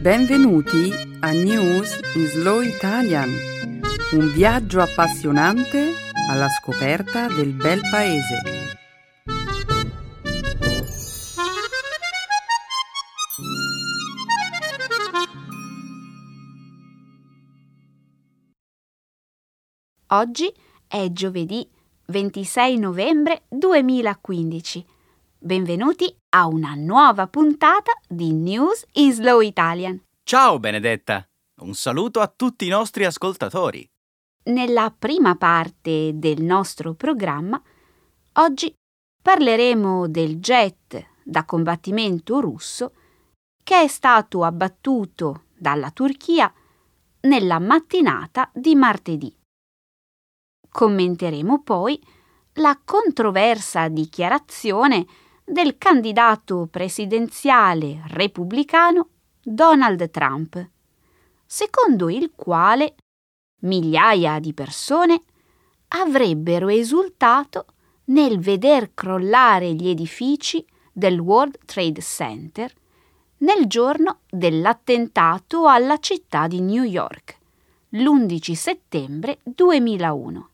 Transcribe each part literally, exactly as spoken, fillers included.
Benvenuti a News in Slow Italian, un viaggio appassionante alla scoperta del bel paese. Oggi è giovedì ventisei novembre duemilaquindici. Benvenuti a una nuova puntata di News in Slow Italian. Ciao Benedetta! Un saluto a tutti i nostri ascoltatori. Nella prima parte del nostro programma, oggi parleremo del jet da combattimento russo che è stato abbattuto dalla Turchia nella mattinata di martedì. Commenteremo poi la controversa dichiarazione del candidato presidenziale repubblicano Donald Trump, secondo il quale migliaia di persone avrebbero esultato nel veder crollare gli edifici del World Trade Center nel giorno dell'attentato alla città di New York, l'undici settembre duemilauno.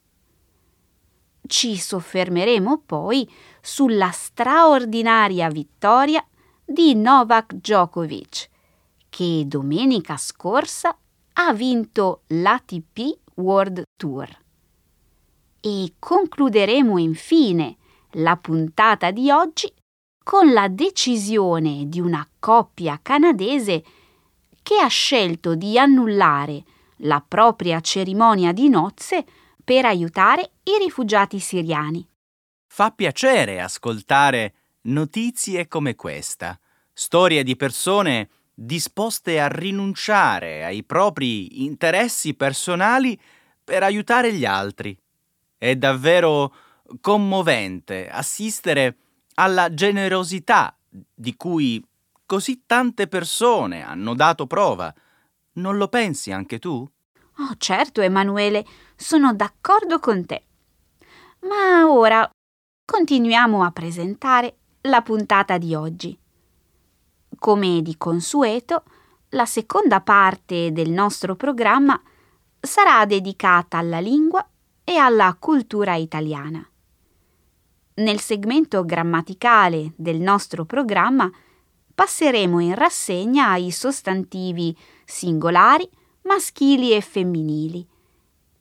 Ci soffermeremo poi sulla straordinaria vittoria di Novak Djokovic, che domenica scorsa ha vinto l'A T P World Tour. E concluderemo infine la puntata di oggi con la decisione di una coppia canadese che ha scelto di annullare la propria cerimonia di nozze per aiutare i rifugiati siriani. Fa piacere ascoltare notizie come questa, storie di persone disposte a rinunciare ai propri interessi personali per aiutare gli altri. È davvero commovente assistere alla generosità di cui così tante persone hanno dato prova. Non lo pensi anche tu? Oh, certo, Emanuele, sono d'accordo con te. Ma ora continuiamo a presentare la puntata di oggi. Come di consueto, la seconda parte del nostro programma sarà dedicata alla lingua e alla cultura italiana. Nel segmento grammaticale del nostro programma passeremo in rassegna i sostantivi singolari, maschili e femminili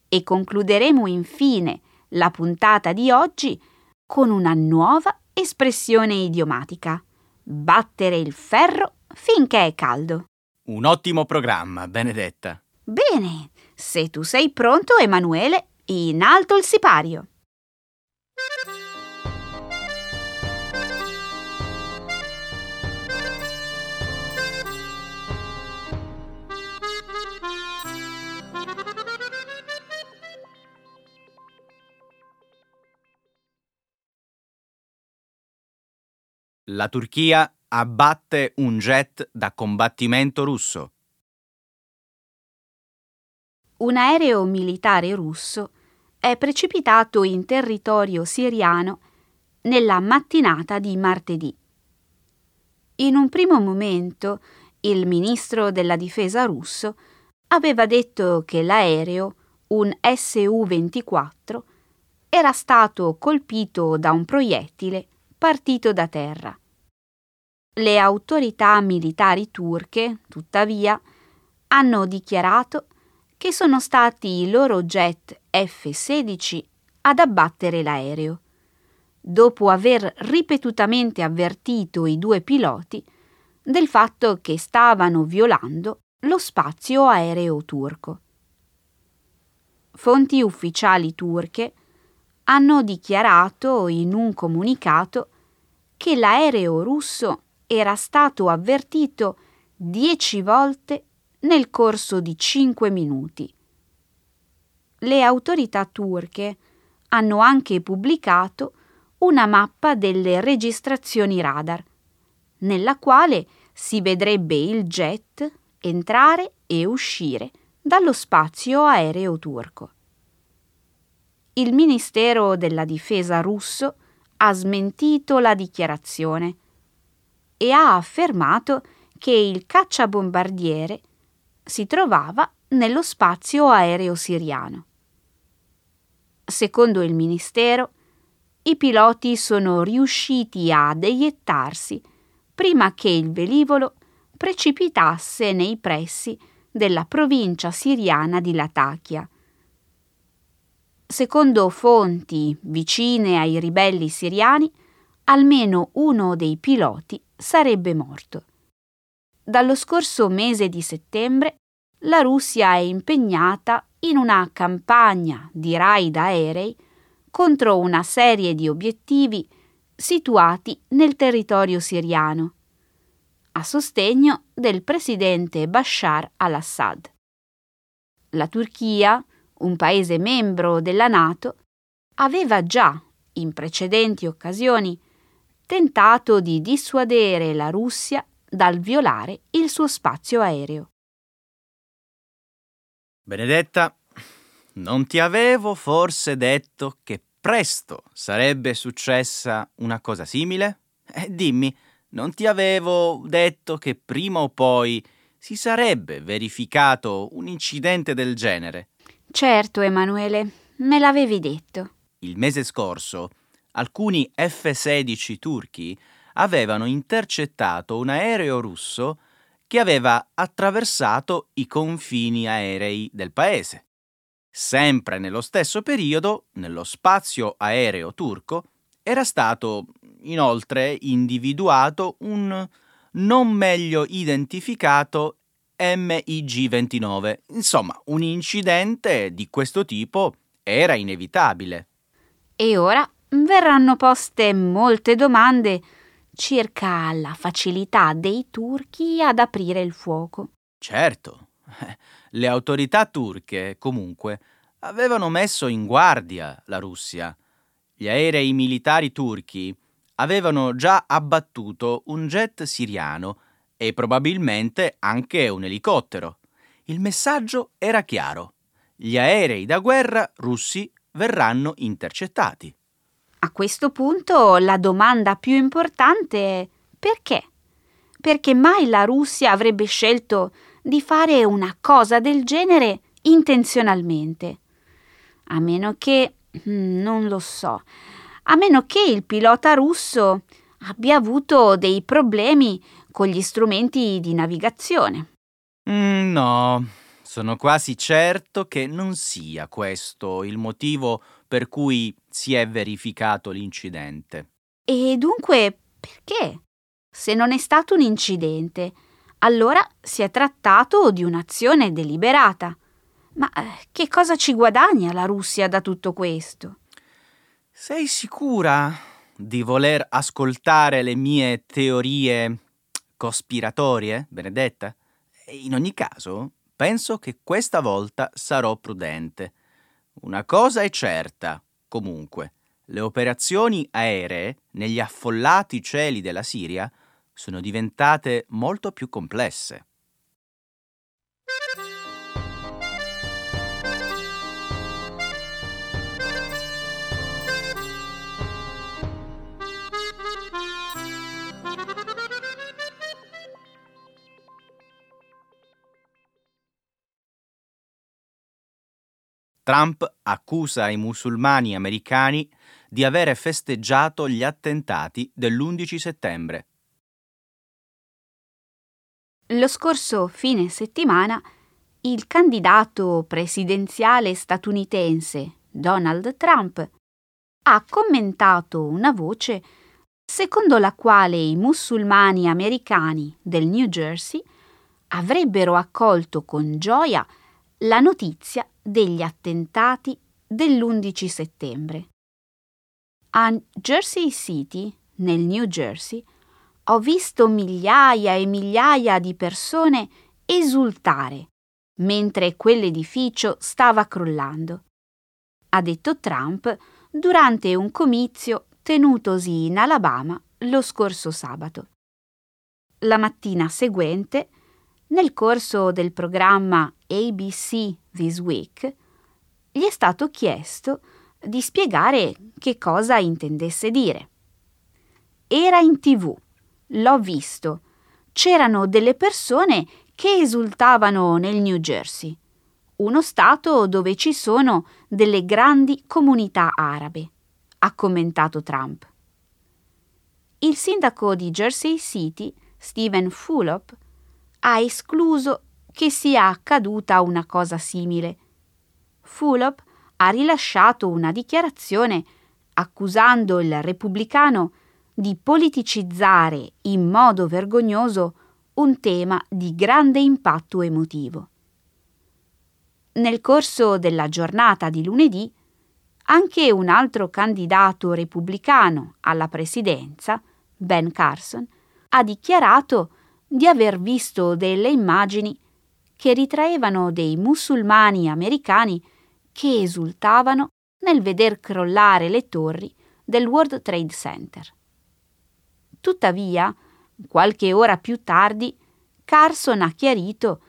e concluderemo infine la puntata di oggi con una nuova espressione idiomatica. Battere il ferro finché è caldo. Un ottimo programma, Benedetta. Bene, se tu sei pronto, Emanuele, in alto il sipario. La Turchia abbatte un jet da combattimento russo. Un aereo militare russo è precipitato in territorio siriano nella mattinata di martedì. In un primo momento, il ministro della difesa russo aveva detto che l'aereo, un S U ventiquattro, era stato colpito da un proiettile partito da terra. Le autorità militari turche, tuttavia, hanno dichiarato che sono stati i loro jet F sedici ad abbattere l'aereo, dopo aver ripetutamente avvertito i due piloti del fatto che stavano violando lo spazio aereo turco. Fonti ufficiali turche hanno dichiarato in un comunicato che l'aereo russo era stato avvertito dieci volte nel corso di cinque minuti. Le autorità turche hanno anche pubblicato una mappa delle registrazioni radar, nella quale si vedrebbe il jet entrare e uscire dallo spazio aereo turco. Il Ministero della Difesa russo ha smentito la dichiarazione e ha affermato che il cacciabombardiere si trovava nello spazio aereo siriano. Secondo il Ministero, i piloti sono riusciti a deiettarsi prima che il velivolo precipitasse nei pressi della provincia siriana di Latakia. Secondo fonti vicine ai ribelli siriani, almeno uno dei piloti sarebbe morto. Dallo scorso mese di settembre, la Russia è impegnata in una campagna di raid aerei contro una serie di obiettivi situati nel territorio siriano, a sostegno del presidente Bashar al-Assad. La Turchia, un paese membro della NATO, aveva già, in precedenti occasioni, tentato di dissuadere la Russia dal violare il suo spazio aereo. Benedetta, non ti avevo forse detto che presto sarebbe successa una cosa simile? Eh, dimmi, non ti avevo detto che prima o poi si sarebbe verificato un incidente del genere? Certo, Emanuele, me l'avevi detto. Il mese scorso, alcuni effe sedici turchi avevano intercettato un aereo russo che aveva attraversato i confini aerei del paese. Sempre nello stesso periodo, nello spazio aereo turco, era stato inoltre individuato un non meglio identificato M I G ventinove. Insomma, un incidente di questo tipo era inevitabile. E ora verranno poste molte domande circa la facilità dei turchi ad aprire il fuoco. Certo, le autorità turche comunque avevano messo in guardia la Russia. Gli aerei militari turchi avevano già abbattuto un jet siriano e probabilmente anche un elicottero. Il messaggio era chiaro: gli aerei da guerra russi verranno intercettati. A questo punto la domanda più importante è: perché? Perché mai la Russia avrebbe scelto di fare una cosa del genere intenzionalmente? A meno che, non lo so, a meno che il pilota russo abbia avuto dei problemi con gli strumenti di navigazione. Mm, no, sono quasi certo che non sia questo il motivo per cui si è verificato l'incidente. E dunque perché? Se non è stato un incidente, allora si è trattato di un'azione deliberata. Ma che cosa ci guadagna la Russia da tutto questo? Sei sicura di voler ascoltare le mie teorie cospiratorie, Benedetta? In ogni caso, penso che questa volta sarò prudente. Una cosa è certa, comunque, le operazioni aeree negli affollati cieli della Siria sono diventate molto più complesse. Trump accusa i musulmani americani di avere festeggiato gli attentati dell'undici settembre. Lo scorso fine settimana, il candidato presidenziale statunitense Donald Trump ha commentato una voce secondo la quale i musulmani americani del New Jersey avrebbero accolto con gioia la notizia degli attentati dell'undici settembre. A Jersey City, nel New Jersey, ho visto migliaia e migliaia di persone esultare mentre quell'edificio stava crollando, ha detto Trump durante un comizio tenutosi in Alabama lo scorso sabato. La mattina seguente, nel corso del programma A B C This Week, gli è stato chiesto di spiegare che cosa intendesse dire. Era in tivù, l'ho visto, c'erano delle persone che esultavano nel New Jersey, uno stato dove ci sono delle grandi comunità arabe, ha commentato Trump. Il sindaco di Jersey City, Stephen Fulop, ha escluso che sia accaduta una cosa simile. Fulop ha rilasciato una dichiarazione accusando il repubblicano di politicizzare in modo vergognoso un tema di grande impatto emotivo. Nel corso della giornata di lunedì, anche un altro candidato repubblicano alla presidenza, Ben Carson, ha dichiarato di aver visto delle immagini che ritraevano dei musulmani americani che esultavano nel veder crollare le torri del World Trade Center. Tuttavia, qualche ora più tardi, Carson ha chiarito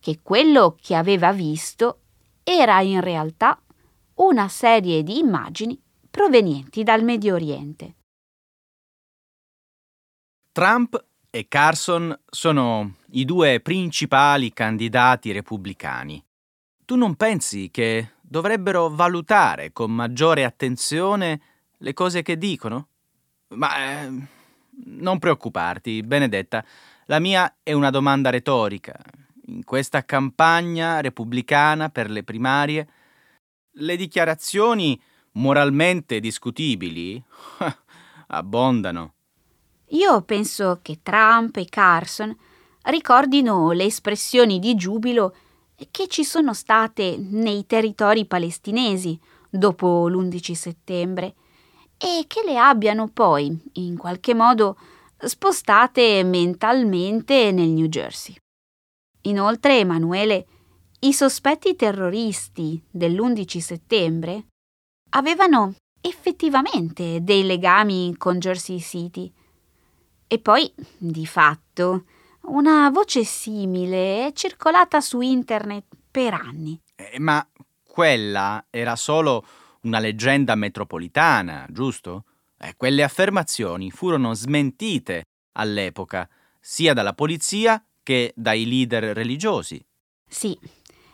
che quello che aveva visto era in realtà una serie di immagini provenienti dal Medio Oriente. Trump e Carson sono i due principali candidati repubblicani. Tu non pensi che dovrebbero valutare con maggiore attenzione le cose che dicono? Ma eh, non preoccuparti, Benedetta, la mia è una domanda retorica. In questa campagna repubblicana per le primarie, le dichiarazioni moralmente discutibili abbondano. Io penso che Trump e Carson ricordino le espressioni di giubilo che ci sono state nei territori palestinesi dopo l'undici settembre e che le abbiano poi, in qualche modo, spostate mentalmente nel New Jersey. Inoltre, Emanuele, i sospetti terroristi dell'undici settembre avevano effettivamente dei legami con Jersey City. E poi, di fatto, una voce simile è circolata su internet per anni. Eh, ma quella era solo una leggenda metropolitana, giusto? Eh, quelle affermazioni furono smentite all'epoca, sia dalla polizia che dai leader religiosi. Sì.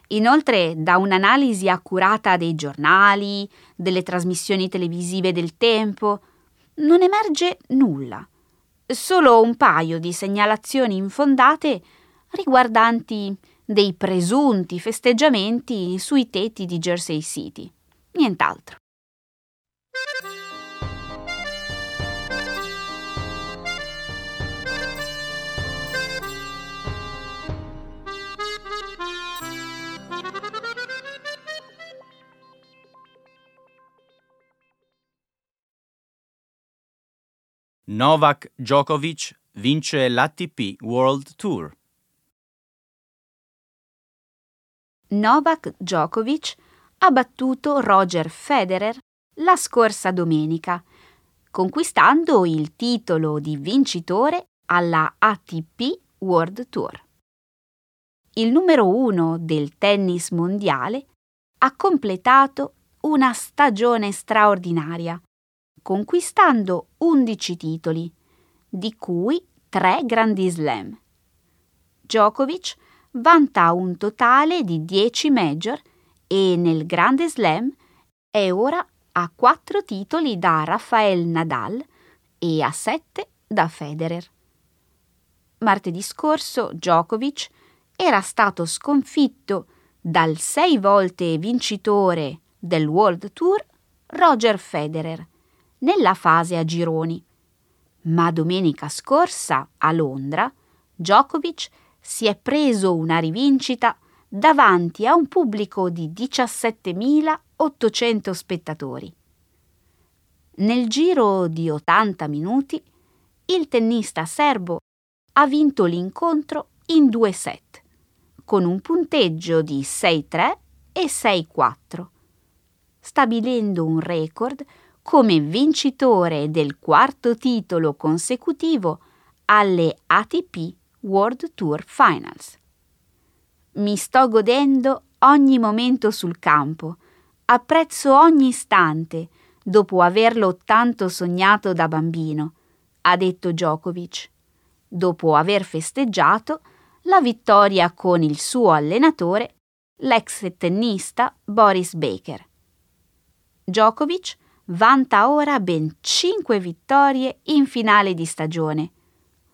Inoltre, da un'analisi accurata dei giornali, delle trasmissioni televisive del tempo, non emerge nulla, solo un paio di segnalazioni infondate riguardanti dei presunti festeggiamenti sui tetti di Jersey City. Nient'altro. Novak Djokovic vince l'A T P World Tour. Novak Djokovic ha battuto Roger Federer la scorsa domenica, conquistando il titolo di vincitore alla A T P World Tour. Il numero uno del tennis mondiale ha completato una stagione straordinaria, conquistando undici titoli, di cui tre Grandi Slam. Djokovic vanta un totale di dieci major e nel Grande Slam è ora a quattro titoli da Rafael Nadal e a sette da Federer. Martedì scorso Djokovic era stato sconfitto dal sei volte vincitore del World Tour Roger Federer nella fase a gironi, ma domenica scorsa a Londra Djokovic si è preso una rivincita davanti a un pubblico di diciassettemilaottocento spettatori. Nel giro di ottanta minuti il tennista serbo ha vinto l'incontro in due set, con un punteggio di sei tre e sei quattro, stabilendo un record come vincitore del quarto titolo consecutivo alle A T P World Tour Finals. Mi sto godendo ogni momento sul campo, apprezzo ogni istante dopo averlo tanto sognato da bambino, ha detto Djokovic. dopo aver festeggiato la vittoria con il suo allenatore, l'ex tennista Boris Becker. Djokovic vanta ora ben cinque vittorie in finale di stagione,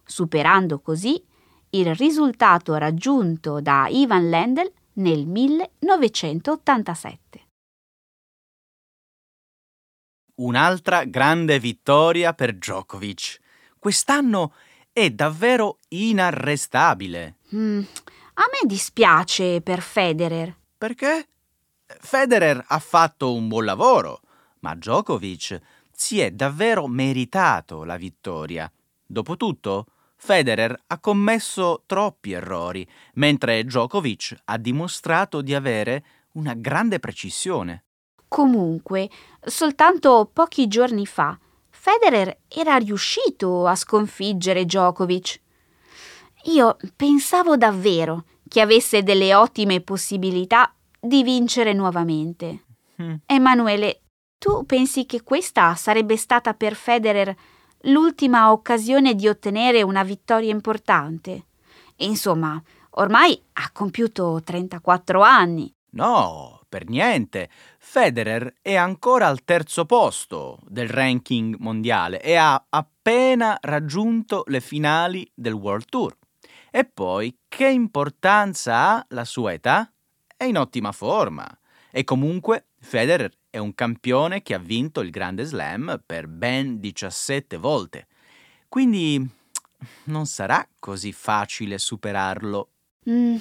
superando così il risultato raggiunto da Ivan Lendl nel millenovecentottantasette. Un'altra grande vittoria per Djokovic. Quest'anno è davvero inarrestabile. Mm, a me dispiace per Federer. Perché? Federer ha fatto un buon lavoro, ma Djokovic si è davvero meritato la vittoria. Dopotutto, Federer ha commesso troppi errori, mentre Djokovic ha dimostrato di avere una grande precisione. Comunque, soltanto pochi giorni fa, Federer era riuscito a sconfiggere Djokovic. Io pensavo davvero che avesse delle ottime possibilità di vincere nuovamente. Mm. Emanuele, tu pensi che questa sarebbe stata per Federer l'ultima occasione di ottenere una vittoria importante? Insomma, ormai ha compiuto trentaquattro anni. No, per niente. Federer è ancora al terzo posto del ranking mondiale e ha appena raggiunto le finali del World Tour. E poi, che importanza ha la sua età? È in ottima forma. E comunque, Federer è un campione che ha vinto il Grande Slam per ben diciassette volte. Quindi non sarà così facile superarlo. Mm,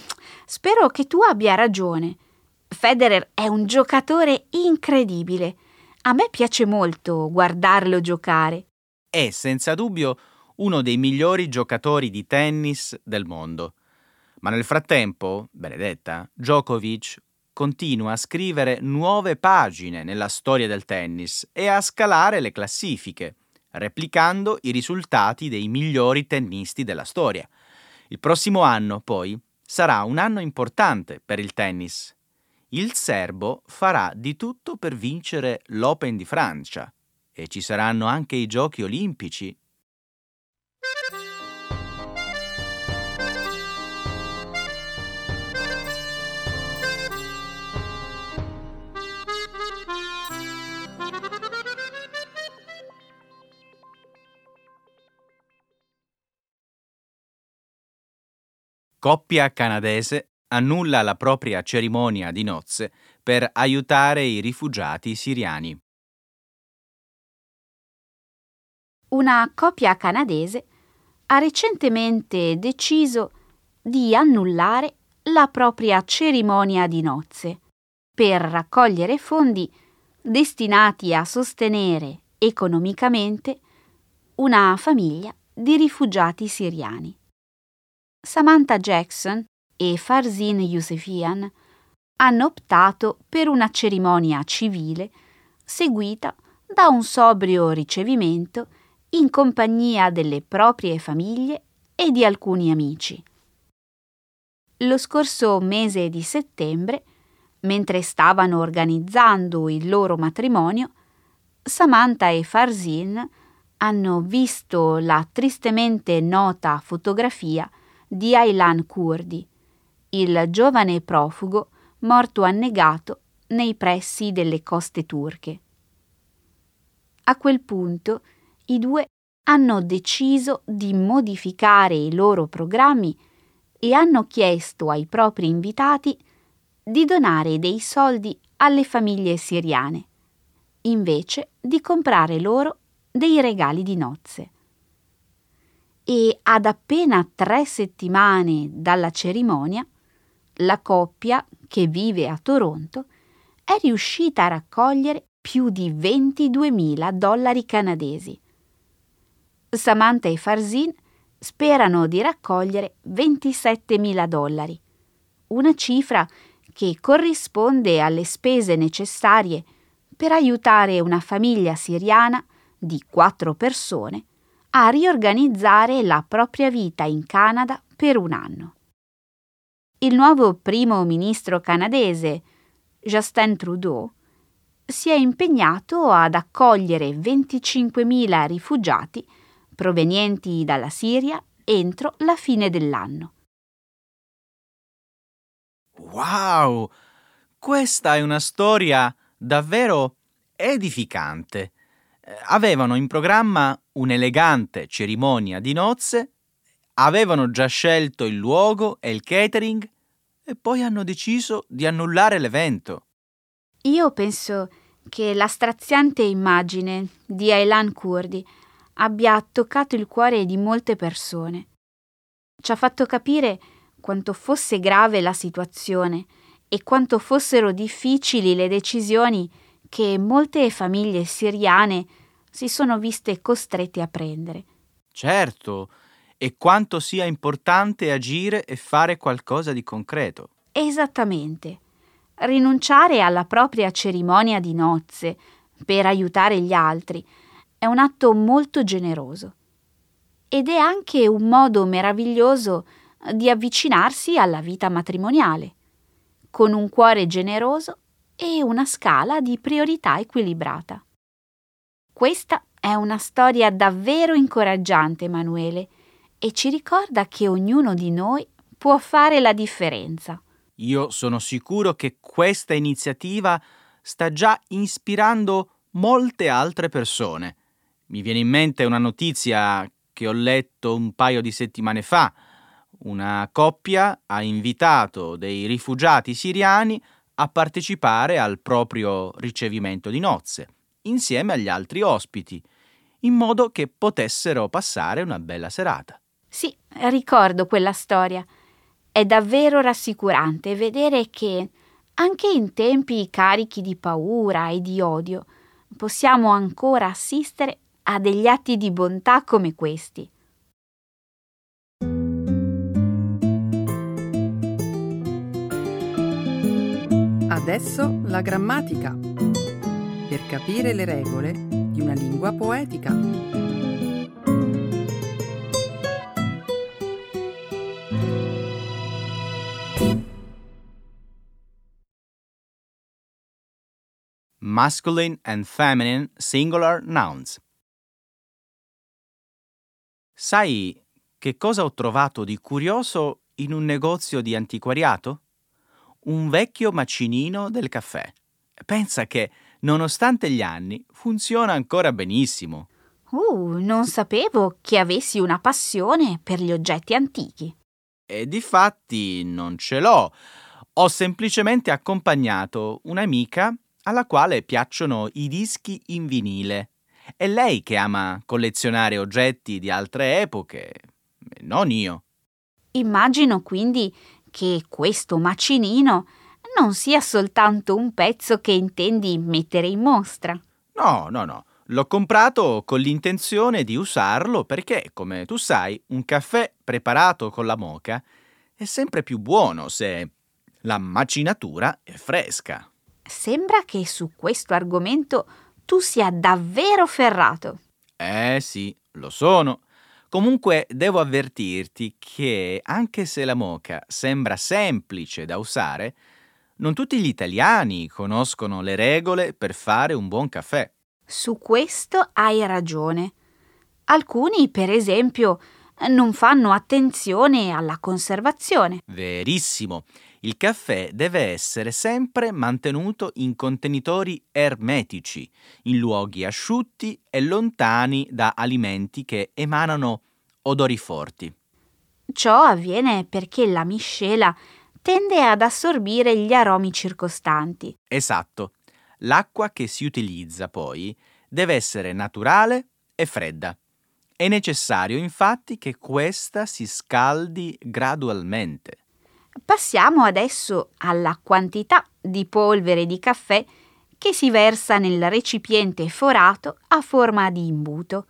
spero che tu abbia ragione. Federer è un giocatore incredibile. A me piace molto guardarlo giocare. È senza dubbio uno dei migliori giocatori di tennis del mondo. Ma nel frattempo, Benedetta, Djokovic continua a scrivere nuove pagine nella storia del tennis e a scalare le classifiche, replicando i risultati dei migliori tennisti della storia. Il prossimo anno, poi, sarà un anno importante per il tennis. Il serbo farà di tutto per vincere l'Open di Francia e ci saranno anche i Giochi Olimpici. Coppia canadese annulla la propria cerimonia di nozze per aiutare i rifugiati siriani. Una coppia canadese ha recentemente deciso di annullare la propria cerimonia di nozze per raccogliere fondi destinati a sostenere economicamente una famiglia di rifugiati siriani. Samantha Jackson e Farzin Youssefian hanno optato per una cerimonia civile seguita da un sobrio ricevimento in compagnia delle proprie famiglie e di alcuni amici. Lo scorso mese di settembre, mentre stavano organizzando il loro matrimonio, Samantha e Farzin hanno visto la tristemente nota fotografia di Aylan Kurdi, il giovane profugo morto annegato nei pressi delle coste turche. A quel punto i due hanno deciso di modificare i loro programmi e hanno chiesto ai propri invitati di donare dei soldi alle famiglie siriane, invece di comprare loro dei regali di nozze. E ad appena tre settimane dalla cerimonia, la coppia che vive a Toronto è riuscita a raccogliere più di ventiduemila dollari canadesi. Samantha e Farzin sperano di raccogliere ventisettemila dollari, una cifra che corrisponde alle spese necessarie per aiutare una famiglia siriana di quattro persone a riorganizzare la propria vita in Canada per un anno. Il nuovo primo ministro canadese, Justin Trudeau, si è impegnato ad accogliere venticinquemila rifugiati provenienti dalla Siria entro la fine dell'anno. Wow! Questa è una storia davvero edificante. Avevano in programma un'elegante cerimonia di nozze, avevano già scelto il luogo e il catering e poi hanno deciso di annullare l'evento. Io penso che la straziante immagine di Aylan Kurdi abbia toccato il cuore di molte persone. Ci ha fatto capire quanto fosse grave la situazione e quanto fossero difficili le decisioni che molte famiglie siriane si sono viste costrette a prendere. Certo, e quanto sia importante agire e fare qualcosa di concreto. Esattamente. Rinunciare alla propria cerimonia di nozze per aiutare gli altri è un atto molto generoso ed è anche un modo meraviglioso di avvicinarsi alla vita matrimoniale, con un cuore generoso e una scala di priorità equilibrata. Questa è una storia davvero incoraggiante, Emanuele, e ci ricorda che ognuno di noi può fare la differenza. Io sono sicuro che questa iniziativa sta già ispirando molte altre persone. Mi viene in mente una notizia che ho letto un paio di settimane fa. Una coppia ha invitato dei rifugiati siriani a partecipare al proprio ricevimento di nozze, insieme agli altri ospiti, in modo che potessero passare una bella serata. Sì, ricordo quella storia. È davvero rassicurante vedere che, anche in tempi carichi di paura e di odio, possiamo ancora assistere a degli atti di bontà come questi. Adesso la grammatica, per capire le regole di una lingua poetica. Masculine and feminine singular nouns. Sai che cosa ho trovato di curioso in un negozio di antiquariato? Un vecchio macinino del caffè. Pensa che, nonostante gli anni, funziona ancora benissimo. Uh, non sapevo che avessi una passione per gli oggetti antichi. E difatti non ce l'ho. Ho semplicemente accompagnato un'amica alla quale piacciono i dischi in vinile. È lei che ama collezionare oggetti di altre epoche, non io. Immagino quindi che questo macinino non sia soltanto un pezzo che intendi mettere in mostra. No, no, no. L'ho comprato con l'intenzione di usarlo perché, come tu sai, un caffè preparato con la moka è sempre più buono se la macinatura è fresca. Sembra che su questo argomento tu sia davvero ferrato. Eh sì, lo sono. Comunque devo avvertirti che, anche se la moka sembra semplice da usare, non tutti gli italiani conoscono le regole per fare un buon caffè. Su questo hai ragione. Alcuni, per esempio, non fanno attenzione alla conservazione. Verissimo. Il caffè deve essere sempre mantenuto in contenitori ermetici, in luoghi asciutti e lontani da alimenti che emanano odori forti. Ciò avviene perché la miscela tende ad assorbire gli aromi circostanti. Esatto. L'acqua che si utilizza poi deve essere naturale e fredda. È necessario infatti che questa si scaldi gradualmente. Passiamo adesso alla quantità di polvere di caffè che si versa nel recipiente forato a forma di imbuto.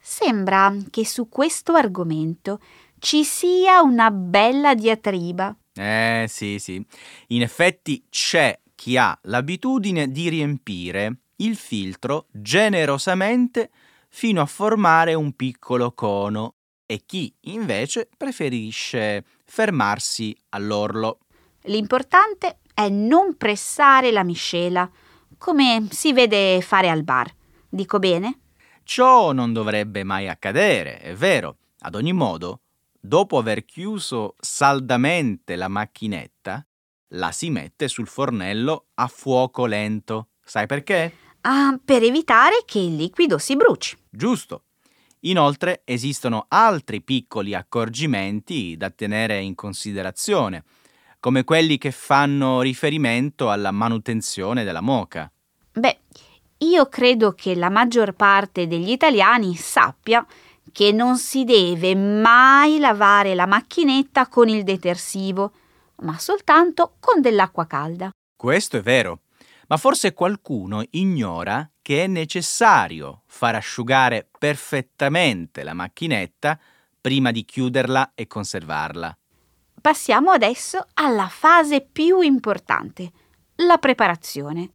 Sembra che su questo argomento ci sia una bella diatriba. Eh sì, sì. In effetti c'è chi ha l'abitudine di riempire il filtro generosamente fino a formare un piccolo cono e chi invece preferisce fermarsi all'orlo. L'importante è non pressare la miscela, come si vede fare al bar. Dico bene? Ciò non dovrebbe mai accadere, è vero, Ad ogni modo, dopo aver chiuso saldamente la macchinetta, la si mette sul fornello a fuoco lento. Sai perché? Ah, per evitare che il liquido si bruci. Giusto. Inoltre esistono altri piccoli accorgimenti da tenere in considerazione, come quelli che fanno riferimento alla manutenzione della moka. Beh, io credo che la maggior parte degli italiani sappia che non si deve mai lavare la macchinetta con il detersivo, ma soltanto con dell'acqua calda. Questo è vero, ma forse qualcuno ignora che è necessario far asciugare perfettamente la macchinetta prima di chiuderla e conservarla. Passiamo adesso alla fase più importante, la preparazione.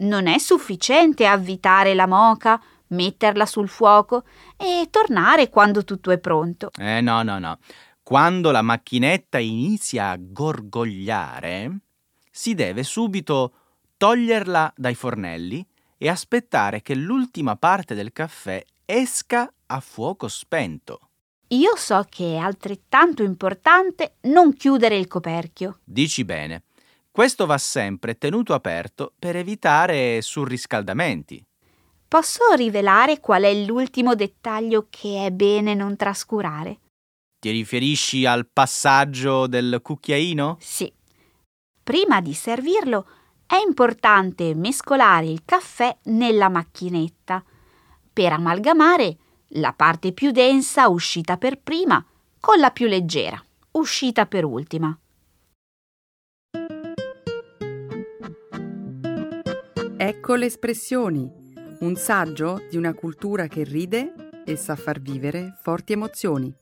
Non è sufficiente avvitare la moka, metterla sul fuoco e tornare quando tutto è pronto. Eh no, no, no. Quando la macchinetta inizia a gorgogliare, si deve subito toglierla dai fornelli e aspettare che l'ultima parte del caffè esca a fuoco spento. Io so che è altrettanto importante non chiudere il coperchio. Dici bene. Questo va sempre tenuto aperto per evitare surriscaldamenti. Posso rivelare qual è l'ultimo dettaglio che è bene non trascurare? Ti riferisci al passaggio del cucchiaino? Sì. Prima di servirlo è importante mescolare il caffè nella macchinetta per amalgamare la parte più densa uscita per prima con la più leggera uscita per ultima. Ecco le espressioni. Un saggio di una cultura che ride e sa far vivere forti emozioni.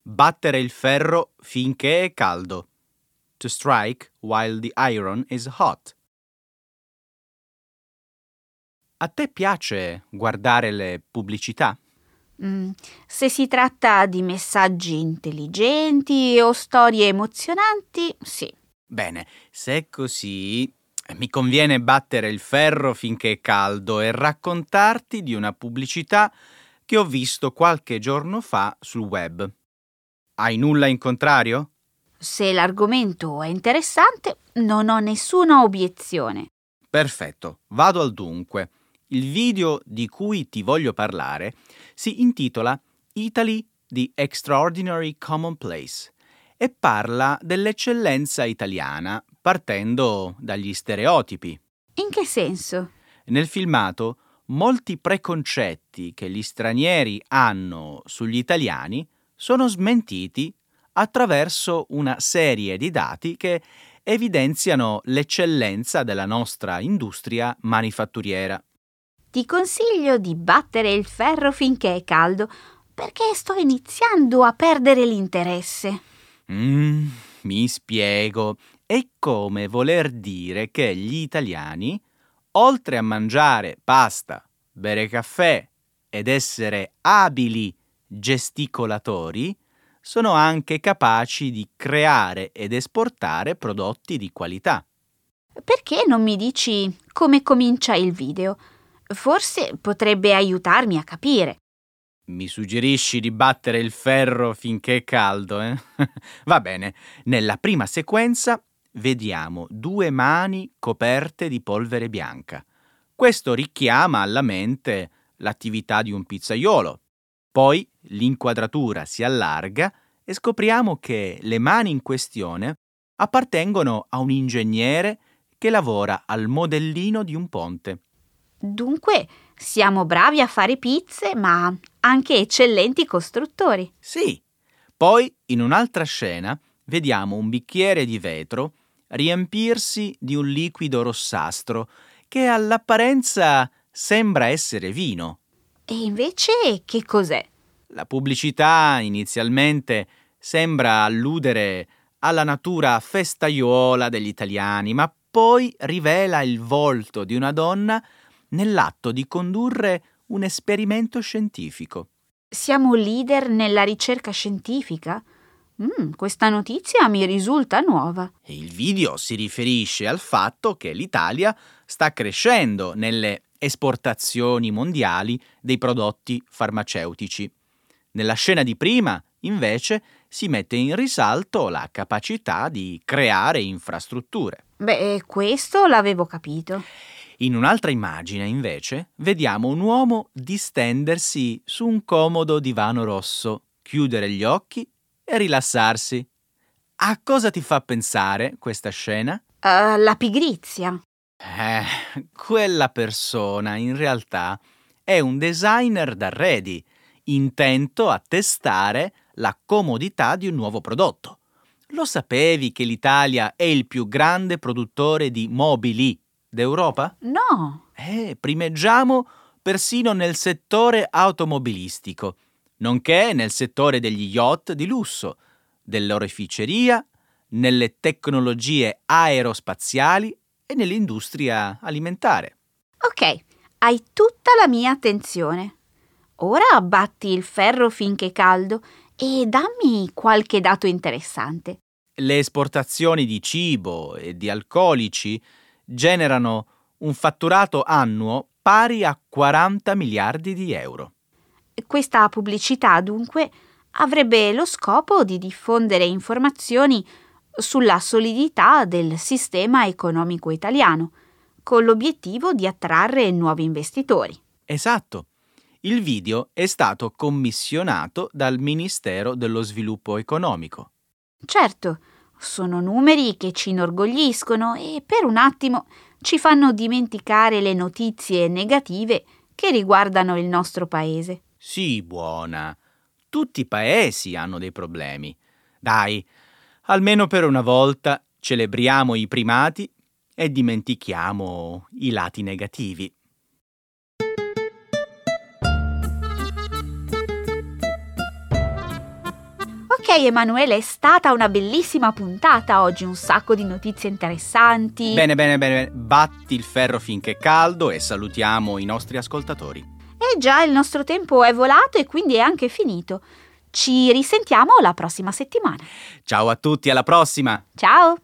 Battere il ferro finché è caldo. To strike while the iron is hot. A te piace guardare le pubblicità? Mm, se si tratta di messaggi intelligenti o storie emozionanti, sì. Bene, se è così, mi conviene battere il ferro finché è caldo e raccontarti di una pubblicità che ho visto qualche giorno fa sul web. Hai nulla in contrario? Se l'argomento è interessante, non ho nessuna obiezione. Perfetto, vado al dunque. Il video di cui ti voglio parlare si intitola Italy the Extraordinary Commonplace e parla dell'eccellenza italiana partendo dagli stereotipi. In che senso? Nel filmato molti preconcetti che gli stranieri hanno sugli italiani sono smentiti attraverso una serie di dati che evidenziano l'eccellenza della nostra industria manifatturiera. Ti consiglio di battere il ferro finché è caldo, perché sto iniziando a perdere l'interesse. Mm, mi spiego. È come voler dire che gli italiani, oltre a mangiare pasta, bere caffè ed essere abili gesticolatori, sono anche capaci di creare ed esportare prodotti di qualità. Perché non mi dici come comincia il video? Forse potrebbe aiutarmi a capire. Mi suggerisci di battere il ferro finché è caldo, eh? Va bene. Nella prima sequenza vediamo due mani coperte di polvere bianca. Questo richiama alla mente l'attività di un pizzaiolo. Poi l'inquadratura si allarga e scopriamo che le mani in questione appartengono a un ingegnere che lavora al modellino di un ponte. Dunque, siamo bravi a fare pizze, ma anche eccellenti costruttori. Sì. Poi, in un'altra scena, vediamo un bicchiere di vetro riempirsi di un liquido rossastro che all'apparenza sembra essere vino. E invece che cos'è? La pubblicità inizialmente sembra alludere alla natura festaiola degli italiani, ma poi rivela il volto di una donna nell'atto di condurre un esperimento scientifico. Siamo leader nella ricerca scientifica? Mm, questa notizia mi risulta nuova. Il video si riferisce al fatto che l'Italia sta crescendo nelle esportazioni mondiali dei prodotti farmaceutici. Nella scena di prima, invece, si mette in risalto la capacità di creare infrastrutture. Beh, questo l'avevo capito. In un'altra immagine, invece, vediamo un uomo distendersi su un comodo divano rosso, chiudere gli occhi e rilassarsi. A cosa ti fa pensare questa scena? Uh, la pigrizia. Eh, quella persona, in realtà, è un designer d'arredi, intento a testare la comodità di un nuovo prodotto. Lo sapevi che l'Italia è il più grande produttore di mobili d'Europa? No! Eh, primeggiamo persino nel settore automobilistico, nonché nel settore degli yacht di lusso, dell'oreficeria, nelle tecnologie aerospaziali e nell'industria alimentare. Ok, hai tutta la mia attenzione. Ora batti il ferro finché è caldo e dammi qualche dato interessante. Le esportazioni di cibo e di alcolici generano un fatturato annuo pari a quaranta miliardi di euro. Questa pubblicità, dunque, avrebbe lo scopo di diffondere informazioni sulla solidità del sistema economico italiano, con l'obiettivo di attrarre nuovi investitori. Esatto. Il video è stato commissionato dal Ministero dello Sviluppo Economico. Certo, sono numeri che ci inorgogliscono e per un attimo ci fanno dimenticare le notizie negative che riguardano il nostro paese. Sì, buona. Tutti i paesi hanno dei problemi. Dai, almeno per una volta celebriamo i primati e dimentichiamo i lati negativi. Emanuele, è stata una bellissima puntata oggi, un sacco di notizie interessanti. Bene, bene, bene, batti il ferro finché è caldo e salutiamo i nostri ascoltatori. Eh già, il nostro tempo è volato e quindi è anche finito. Ci risentiamo la prossima settimana. Ciao a tutti, alla prossima! Ciao!